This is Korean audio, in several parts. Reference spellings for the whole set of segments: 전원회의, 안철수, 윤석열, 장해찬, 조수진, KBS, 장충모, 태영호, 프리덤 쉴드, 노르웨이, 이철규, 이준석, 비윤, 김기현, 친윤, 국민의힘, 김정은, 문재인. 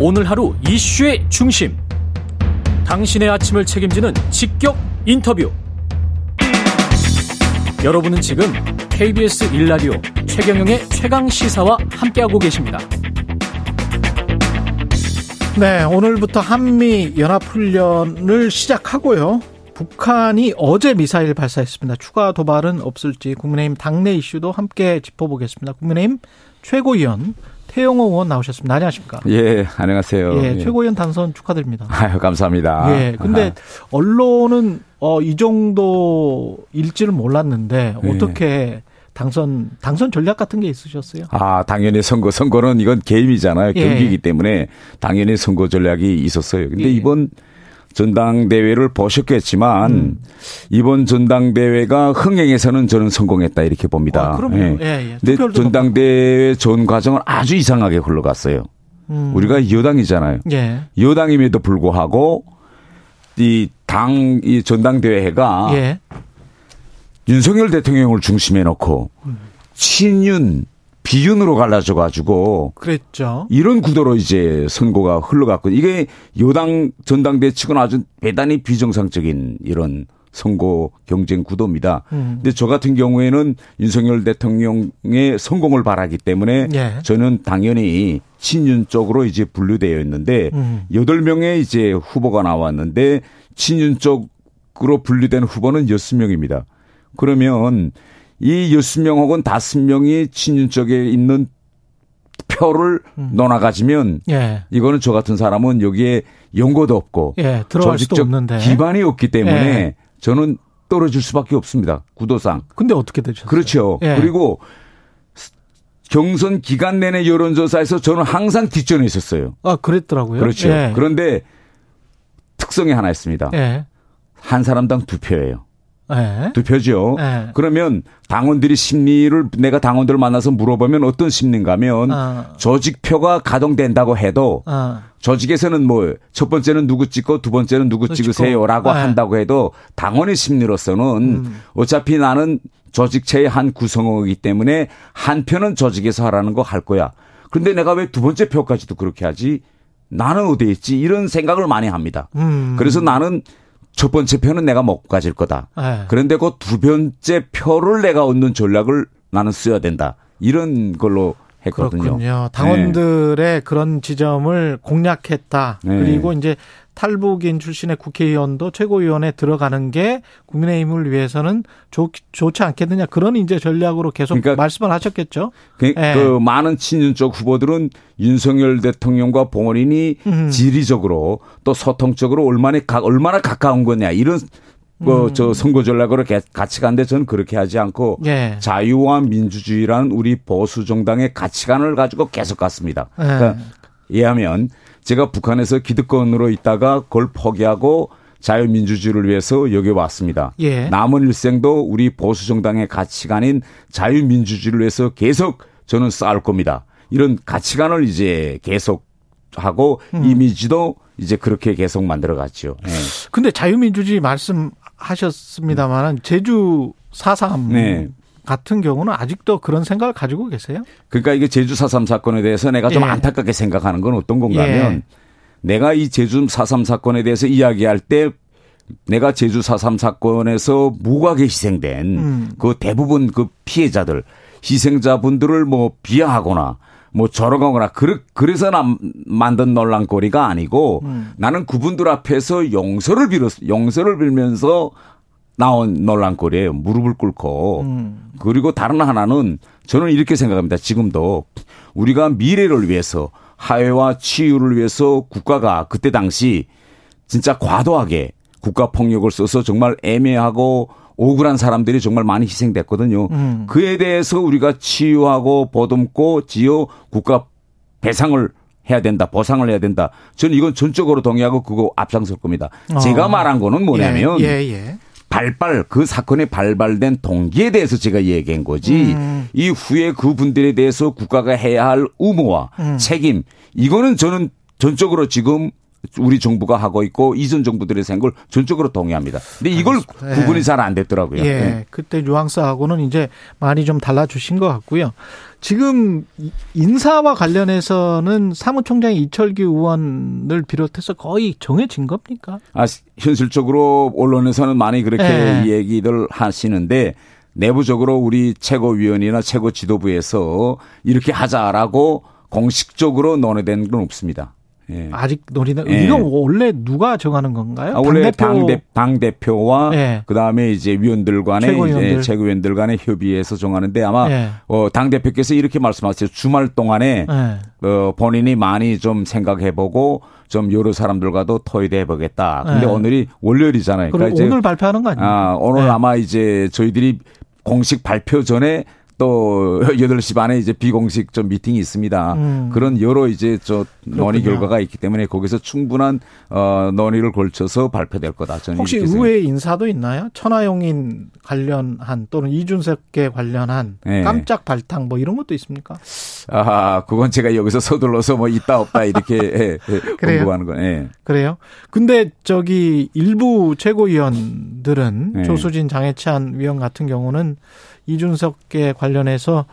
오늘 하루 이슈의 중심, 당신의 아침을 책임지는 직격 인터뷰. 여러분은 지금 KBS 1라디오 최경영의 최강시사와 함께하고 계십니다. 네, 오늘부터 한미연합훈련을 시작하고요. 북한이 어제 미사일 발사했습니다. 추가 도발은 없을지 국민의힘 당내 이슈도 함께 짚어보겠습니다. 국민의힘 최고위원 태영호 의원 나오셨습니다. 안녕하십니까? 예, 안녕하세요. 예, 최고위원 당선 축하드립니다. 아유, 감사합니다. 예, 근데 언론은 이 정도일지는 몰랐는데 어떻게 당선 전략 같은 게 있으셨어요? 아, 당연히 선거는 이건 게임이잖아요. 경기이기 때문에 당연히 선거 전략이 있었어요. 근데 이번 전당대회를 보셨겠지만 이번 전당대회가 흥행에서는 저는 성공했다 이렇게 봅니다. 아, 그럼요. 예. 근데 전당대회 전 과정을 아주 이상하게 흘러갔어요. 우리가 여당이잖아요. 예. 여당임에도 불구하고 이 전당대회가 윤석열 대통령을 중심에 놓고 친윤 비윤으로 갈라져가지고. 그랬죠. 이런 구도로 이제 선거가 흘러갔고, 이게 여당 전당대 측은 아주 대단히 비정상적인 이런 선거 경쟁 구도입니다. 근데 저 같은 경우에는 윤석열 대통령의 성공을 바라기 때문에 저는 당연히 친윤 쪽으로 이제 분류되어 있는데 8명의 이제 후보가 나왔는데 친윤 쪽으로 분류된 후보는 6명입니다. 그러면 이 6명 혹은 5명이 친윤 쪽에 있는 표를 논아 가지면 이거는 저 같은 사람은 여기에 연고도 없고 들어갈 수도 없는데 기반이 없기 때문에 저는 떨어질 수밖에 없습니다. 구도상. 근데 어떻게 되셨어요? 그렇죠. 그리고 경선 기간 내내 여론조사에서 저는 항상 뒷전에 있었어요. 아, 그랬더라고요. 그렇죠. 그런데 특성이 하나 있습니다. 한 사람당 2표예요. 투표죠. 그러면 당원들이 심리를 내가 당원들을 만나서 물어보면 어떤 심리인가 하면 조직표가 가동된다고 해도 조직에서는 뭐 첫 번째는 누구 찍고 두 번째는 누구 찍으세요라고 한다고 해도 당원의 심리로서는 어차피 나는 조직체의 한 구성원이기 때문에 한 표는 조직에서 하라는 거 할 거야. 그런데 내가 왜 두 번째 표까지도 그렇게 하지? 나는 어디에 있지? 이런 생각을 많이 합니다. 그래서 나는 첫 번째 표는 내가 먹고 가질 거다. 그런데 그 두 번째 표를 내가 얻는 전략을 나는 써야 된다. 이런 걸로 했거든요. 그렇군요. 당원들의 그런 지점을 공략했다. 그리고 이제 탈북인 출신의 국회의원도 최고위원에 들어가는 게 국민의힘을 위해서는 좋지 않겠느냐. 그런 이제 전략으로 계속 그러니까 말씀을 하셨겠죠. 그 많은 친윤 쪽 후보들은 윤석열 대통령과 본인이 지리적으로 또 소통적으로 얼마나 가까운 거냐. 이런 저 선거 전략으로 가치관인데 저는 그렇게 하지 않고 자유와 민주주의라는 우리 보수 정당의 가치관을 가지고 계속 갔습니다. 그러니까 예하면 제가 북한에서 기득권으로 있다가 그걸 포기하고 자유민주주의를 위해서 여기 왔습니다. 남은 일생도 우리 보수 정당의 가치관인 자유민주주의를 위해서 계속 저는 싸울 겁니다. 이런 가치관을 이제 계속 하고 이미지도 이제 그렇게 계속 만들어갔죠. 근데 자유민주주의 말씀하셨습니다만 제주 4.3 같은 경우는 아직도 그런 생각을 가지고 계세요? 그러니까 이게 제주 4.3 사건에 대해서 내가 좀 안타깝게 생각하는 건 어떤 건가 하면 내가 이 제주 4.3 사건에 대해서 이야기할 때 내가 제주 4.3 사건에서 무고하게 희생된 그 대부분 그 피해자들, 희생자분들을 뭐 비하하거나 뭐 저러거나 그래서 만든 논란거리가 아니고 나는 그분들 앞에서 용서를 빌면서 나온 논란거리에요. 무릎을 꿇고. 그리고 다른 하나는 저는 이렇게 생각합니다. 지금도 우리가 미래를 위해서 화해와 치유를 위해서 국가가 그때 당시 진짜 과도하게 국가폭력을 써서 정말 애매하고 억울한 사람들이 정말 많이 희생됐거든요. 그에 대해서 우리가 치유하고 보듬고 지어 국가 배상을 해야 된다. 보상을 해야 된다. 저는 이건 전적으로 동의하고 그거 앞장설 겁니다. 제가 말한 거는 뭐냐면 그 사건에 발발된 동기에 대해서 제가 얘기한 거지 이후에 그분들에 대해서 국가가 해야 할 의무와 책임, 이거는 저는 전적으로 지금 우리 정부가 하고 있고 이전 정부들에서 한 걸 전적으로 동의합니다. 근데 이걸 네. 구분이 잘 안 됐더라고요. 예. 네. 그때 뉘앙스하고는 이제 많이 좀 달라주신 것 같고요. 지금 인사와 관련해서는 사무총장이 이철규 의원을 비롯해서 거의 정해진 겁니까? 아, 현실적으로 언론에서는 많이 그렇게 네. 얘기들 하시는데 내부적으로 우리 최고위원이나 최고 지도부에서 이렇게 하자라고 공식적으로 논의된 건 없습니다. 예. 아직 논의는 예. 이건 원래 누가 정하는 건가요? 아, 원래 당 대표와 예. 그 다음에 이제 최고위원들 간의 협의해서 정하는데 아마 예. 당 대표께서 이렇게 말씀하셨어요. 주말 동안에 예. 본인이 많이 좀 생각해보고 좀 여러 사람들과도 토의해보겠다. 근데 예. 오늘이 월요일이잖아요. 그러니까 이제 오늘 발표하는 거 아니에요? 아, 오늘 예. 아마 이제 저희들이 공식 발표 전에. 또 8시 반에 이제 비공식 좀 미팅이 있습니다. 그런 여러 이제 저 논의 결과가 있기 때문에 거기서 충분한 논의를 걸쳐서 발표될 거다. 저는 혹시 의회 인사도 있나요? 천하용인 관련한 또는 이준석계 관련한 네. 깜짝 발탁 뭐 이런 것도 있습니까? 아, 그건 제가 여기서 서둘러서 뭐 있다 없다 이렇게 예, 예, 공부하는 건. 예. 그래요? 근데 저기 일부 최고위원들은 네. 조수진, 장해찬 위원 같은 경우는 이준석계 관련해서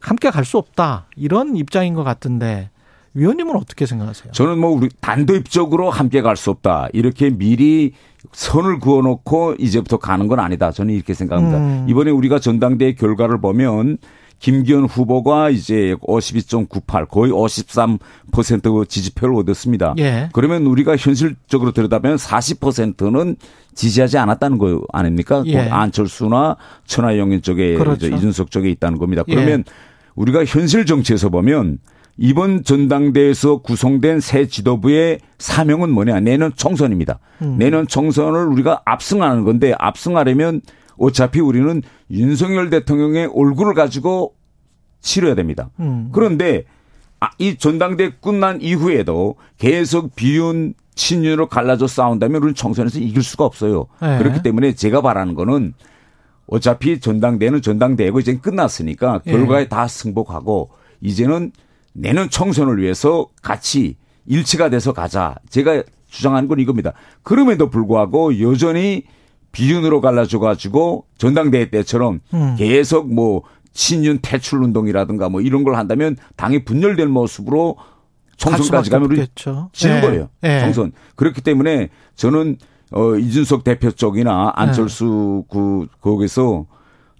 함께 갈 수 없다 이런 입장인 것 같은데 위원님은 어떻게 생각하세요? 저는 뭐 우리 단도입적으로 함께 갈 수 없다 이렇게 미리 선을 그어놓고 이제부터 가는 건 아니다. 저는 이렇게 생각합니다. 이번에 우리가 전당대회 결과를 보면 김기현 후보가 이제 52.98 거의 53% 지지표를 얻었습니다. 예. 그러면 우리가 현실적으로 들여다보면 40%는 지지하지 않았다는 거 아닙니까? 예. 안철수나 천하용인 쪽에 그렇죠. 이준석 쪽에 있다는 겁니다. 그러면 예. 우리가 현실 정치에서 보면 이번 전당대회에서 구성된 새 지도부의 사명은 뭐냐? 내년 총선입니다. 내년 총선을 우리가 압승하는 건데 압승하려면 어차피 우리는 윤석열 대통령의 얼굴을 가지고 치러야 됩니다. 그런데 이 전당대회 끝난 이후에도 계속 비윤 친윤으로 갈라져 싸운다면 우리는 총선에서 이길 수가 없어요. 네. 그렇기 때문에 제가 바라는 거는 어차피 전당대회는 전당대회고 이제 끝났으니까 결과에 네. 다 승복하고 이제는 내년 총선을 위해서 같이 일치가 돼서 가자. 제가 주장하는 건 이겁니다. 그럼에도 불구하고 여전히 비윤으로 갈라져가지고 전당대회 때처럼 계속 뭐 친윤 퇴출 운동이라든가 뭐 이런 걸 한다면 당이 분열된 모습으로 총선까지 가면 우리 지는 네. 거예요. 네. 총선. 그렇기 때문에 저는 이준석 대표 쪽이나 안철수 네. 거기서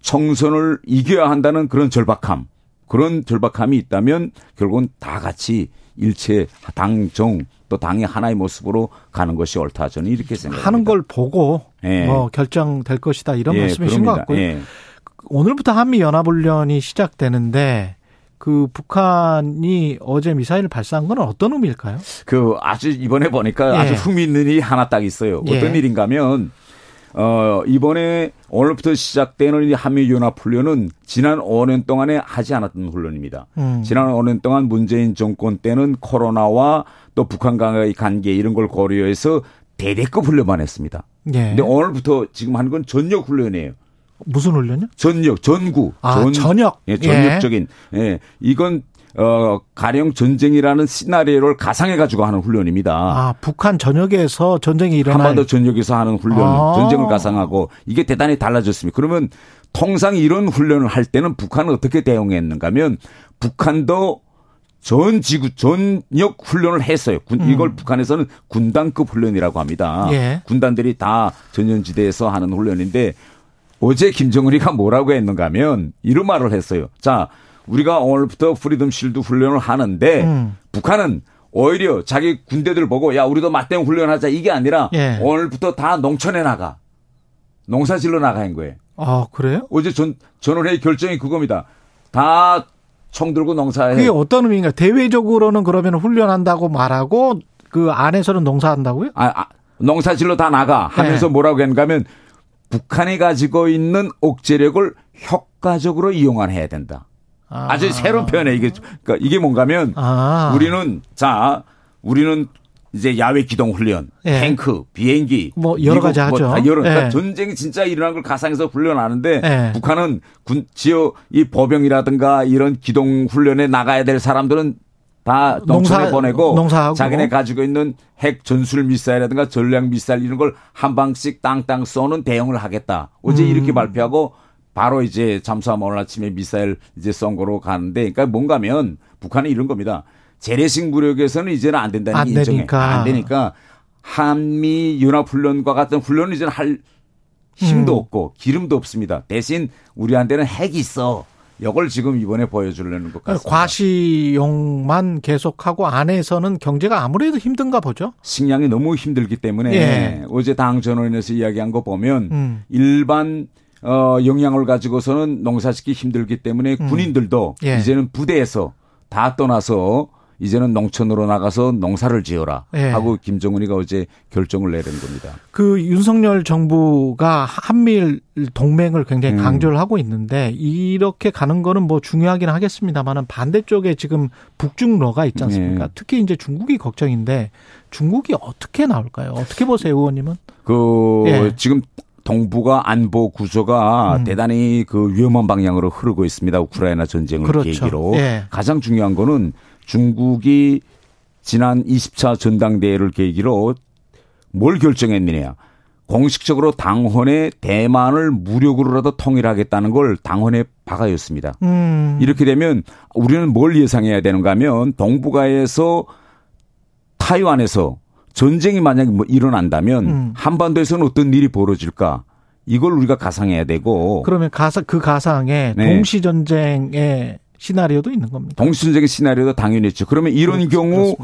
총선을 이겨야 한다는 그런 절박함이 있다면 결국은 다 같이 일체 당정 또 당의 하나의 모습으로 가는 것이 옳다. 저는 이렇게 생각합니다. 하는 걸 보고 예. 뭐 결정될 것이다 이런 예, 말씀이신 그럽니다. 것 같고요. 예. 오늘부터 한미연합훈련이 시작되는데 그 북한이 어제 미사일을 발사한 건 어떤 의미일까요? 그 아주 이번에 보니까 예. 아주 흥미있는 일이 하나 딱 있어요. 어떤 예. 일인가 하면 이번에 오늘부터 시작되는 이 한미연합훈련은 지난 5년 동안에 하지 않았던 훈련입니다. 지난 5년 동안 문재인 정권 때는 코로나와 또 북한과의 관계 이런 걸 고려해서 대대급 훈련만 했습니다. 그런데 예. 오늘부터 지금 하는 건 전역 훈련이에요. 무슨 훈련이요? 전역. 예, 전역적인. 예. 예. 이건 가령 전쟁이라는 시나리오를 가상해 가지고 하는 훈련입니다. 아, 북한 전역에서 전쟁이 일어날 한반도 전역에서 하는 훈련, 아. 전쟁을 가상하고 이게 대단히 달라졌습니다. 그러면 통상 이런 훈련을 할 때는 북한은 어떻게 대응했는가면 북한도 전역 훈련을 했어요. 이걸 북한에서는 군단급 훈련이라고 합니다. 예. 군단들이 다 전연지대에서 하는 훈련인데 어제 김정은이가 뭐라고 했는가 하면 이런 말을 했어요. 자, 우리가 오늘부터 프리덤 쉴드 훈련을 하는데 북한은 오히려 자기 군대들 보고 야, 우리도 맞대응 훈련하자 이게 아니라 예. 오늘부터 다 농촌에 나가. 농사질러 나가는 거예요. 아, 그래요? 어제 전원회의 결정이 그겁니다. 다 총 들고 농사해. 그게 어떤 의미인가? 대외적으로는 그러면 훈련한다고 말하고 그 안에서는 농사한다고요? 농사질로 다 나가 하면서 네. 뭐라고 했는가면 북한이 가지고 있는 억제력을 효과적으로 이용해야 된다. 아. 아주 새로운 표현이에요. 그러니까 이게 뭔가면 우리는 이제 야외 기동 훈련, 예. 탱크, 비행기, 뭐 여러 가지 하죠. 뭐 여러, 그러니까 예. 전쟁이 진짜 일어난 걸 가상에서 훈련하는데 예. 북한은 이 보병이라든가 이런 기동 훈련에 나가야 될 사람들은 다 농촌에 보내고 농사하고. 자기네 가지고 있는 핵 전술 미사일이라든가 전략 미사일 이런 걸 한 방씩 땅땅 쏘는 대응을 하겠다. 어제 이렇게 발표하고 바로 이제 잠수함 오늘 아침에 미사일 이제 쏜 거로 가는데, 그러니까 뭔가면 북한은 이런 겁니다. 재래식 무력에서는 이제는 안 된다는 게 인정해. 안 되니까 한미 연합훈련과 같은 훈련을 이제는 할 힘도 없고 기름도 없습니다. 대신 우리한테는 핵이 있어. 이걸 지금 이번에 보여주려는 것 같습니다. 과시용만 계속하고 안에서는 경제가 아무래도 힘든가 보죠. 식량이 너무 힘들기 때문에 예. 어제 당전원에서 이야기한 거 보면 일반 영양을 가지고서는 농사짓기 힘들기 때문에 군인들도 예. 이제는 부대에서 다 떠나서 이제는 농촌으로 나가서 농사를 지어라 하고 예. 김정은이가 어제 결정을 내린 겁니다. 그 윤석열 정부가 한미일 동맹을 굉장히 강조를 하고 있는데 이렇게 가는 거는 뭐 중요하긴 하겠습니다만은 반대쪽에 지금 북중러가 있지 않습니까? 예. 특히 이제 중국이 걱정인데 중국이 어떻게 나올까요? 어떻게 보세요, 의원님은? 예. 지금 동북아 안보 구조가 대단히 그 위험한 방향으로 흐르고 있습니다. 우크라이나 전쟁을 그렇죠. 계기로 예. 가장 중요한 거는 중국이 지난 20차 전당대회를 계기로 뭘 결정했느냐. 공식적으로 당헌에 대만을 무력으로라도 통일하겠다는 걸 당헌에 박아였습니다. 이렇게 되면 우리는 뭘 예상해야 되는가 하면 동북아에서 타이완에서 전쟁이 만약에 뭐 일어난다면 한반도에서는 어떤 일이 벌어질까. 이걸 우리가 가상해야 되고. 그러면 그 가상에 네. 동시전쟁에 시나리오도 있는 겁니다. 동시전쟁의 시나리오도 당연히 있죠. 그러면 이런 경우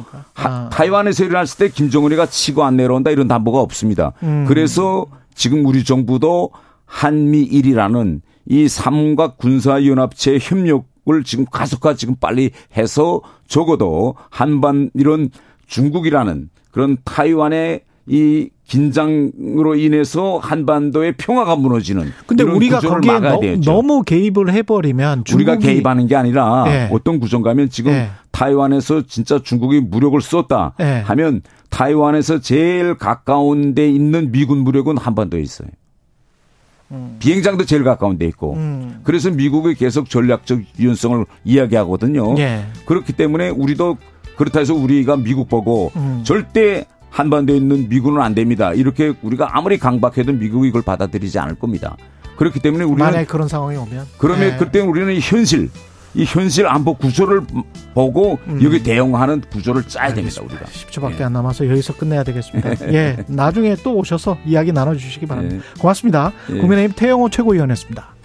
타이완에서 일어났을 때 김정은이가 치고 안 내려온다 이런 담보가 없습니다. 그래서 지금 우리 정부도 한미일이라는 이 삼각 군사연합체의 협력을 지금 가속화 지금 빨리 해서 적어도 한반 이런 중국이라는 그런 타이완의 이 긴장으로 인해서 한반도의 평화가 무너지는. 그런데 우리가 거기에 너무 개입을 해버리면 우리가 개입하는 게 아니라 네. 어떤 구조인가면 지금 네. 타이완에서 진짜 중국이 무력을 쏟다 네. 하면 타이완에서 제일 가까운 데 있는 미군 무력은 한반도에 있어요. 비행장도 제일 가까운 데 있고. 그래서 미국이 계속 전략적 유연성을 이야기하거든요. 네. 그렇기 때문에 우리도 그렇다 해서 우리가 미국 보고 절대 한반도에 있는 미군은 안 됩니다. 이렇게 우리가 아무리 강박해도 미국이 이걸 받아들이지 않을 겁니다. 그렇기 때문에 우리는 만약에 그런 상황이 오면 그러면 네. 그때 우리는 현실 안보 구조를 보고 여기 대응하는 구조를 짜야 알겠습니다. 됩니다. 우리가 10초밖에 예. 안 남아서 여기서 끝내야 되겠습니다. 예, 나중에 또 오셔서 이야기 나눠주시기 바랍니다. 예. 고맙습니다. 예. 국민의힘 태영호 최고위원이었습니다.